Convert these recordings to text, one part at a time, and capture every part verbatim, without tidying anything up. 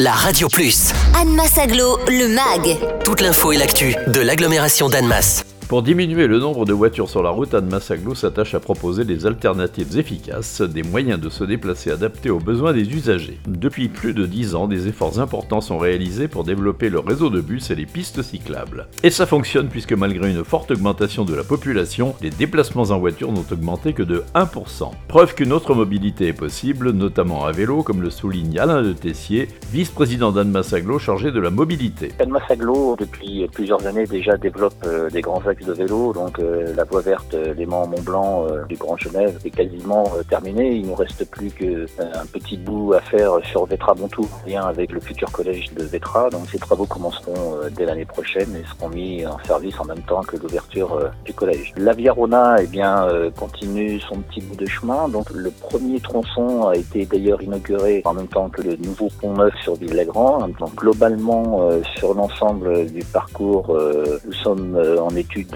La Radio Plus. Annemasse Agglo, le mag. Toute l'info et l'actu de l'agglomération d'Annemasse. Pour diminuer le nombre de voitures sur la route, Annemasse Agglo s'attache à proposer des alternatives efficaces, des moyens de se déplacer adaptés aux besoins des usagers. Depuis plus de dix ans, des efforts importants sont réalisés pour développer le réseau de bus et les pistes cyclables. Et ça fonctionne puisque malgré une forte augmentation de la population, les déplacements en voiture n'ont augmenté que de un pour cent. Preuve qu'une autre mobilité est possible, notamment à vélo, comme le souligne Alain Letessier, vice-président d'Annemasse Agglo chargé de la mobilité. Annemasse Agglo, depuis plusieurs années déjà, développe euh, des grands axes de vélo, donc euh, la Voie verte, euh, Léman, Mont-Blanc, euh, du Grand Genève est quasiment euh, terminée. Il nous reste plus qu'un euh, petit bout à faire sur Vétra-Bontou, en lien avec le futur collège de Vétra. Donc ces travaux commenceront euh, dès l'année prochaine et seront mis en service en même temps que l'ouverture euh, du collège. La ViaRhôna eh bien euh, continue son petit bout de chemin. Donc le premier tronçon a été d'ailleurs inauguré en même temps que le nouveau pont neuf sur Ville-Lagrand. Donc globalement euh, sur l'ensemble du parcours, euh, nous sommes euh, en étude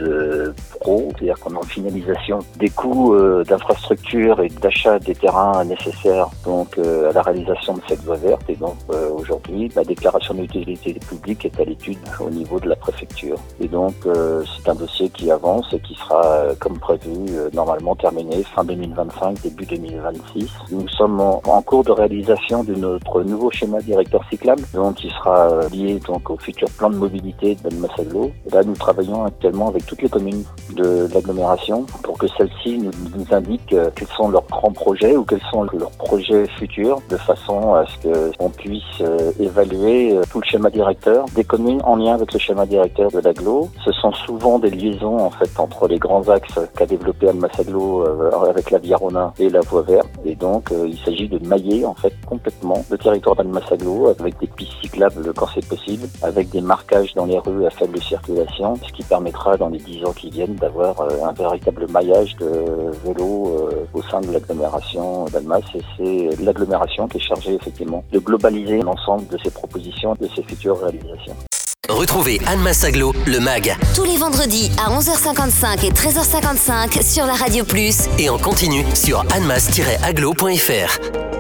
pro, c'est-à-dire qu'on est en finalisation des coûts euh, d'infrastructure et d'achat des terrains nécessaires donc euh, à la réalisation de cette voie verte. Et donc euh, aujourd'hui, la déclaration d'utilité publique est à l'étude au niveau de la préfecture. Et donc euh, c'est un dossier qui avance et qui sera, euh, comme prévu, euh, normalement terminé fin deux mille vingt-cinq, début deux mille vingt-six. Nous sommes en, en cours de réalisation de notre nouveau schéma directeur cyclable, donc qui sera euh, lié donc au futur plan de mobilité d'Annemasse Agglo. Et là, nous travaillons actuellement avec toutes les communes de l'agglomération pour que celles-ci nous, nous indiquent quels sont leurs grands projets ou quels sont leurs projets futurs, de façon à ce qu'on puisse évaluer tout le schéma directeur des communes en lien avec le schéma directeur de l'agglo. Ce sont souvent des liaisons en fait entre les grands axes qu'a développé Annemasse Agglo avec la ViaRhôna et la Voie verte, et donc il s'agit de mailler en fait complètement le territoire d'Annemasse Agglo avec des pistes cyclables quand c'est possible, avec des marquages dans les rues à faible circulation, ce qui permettra dans les dix ans qui viennent d'avoir un véritable maillage de vélos au sein de l'agglomération d'Annemasse. Et c'est l'agglomération qui est chargée effectivement de globaliser l'ensemble de ces propositions, de ces futures réalisations. Retrouvez Annemasse Agglo, le mag. Tous les vendredis à onze heures cinquante-cinq et treize heures cinquante-cinq sur la Radio Plus. Et en continu sur annemasse tiret agglo point f r.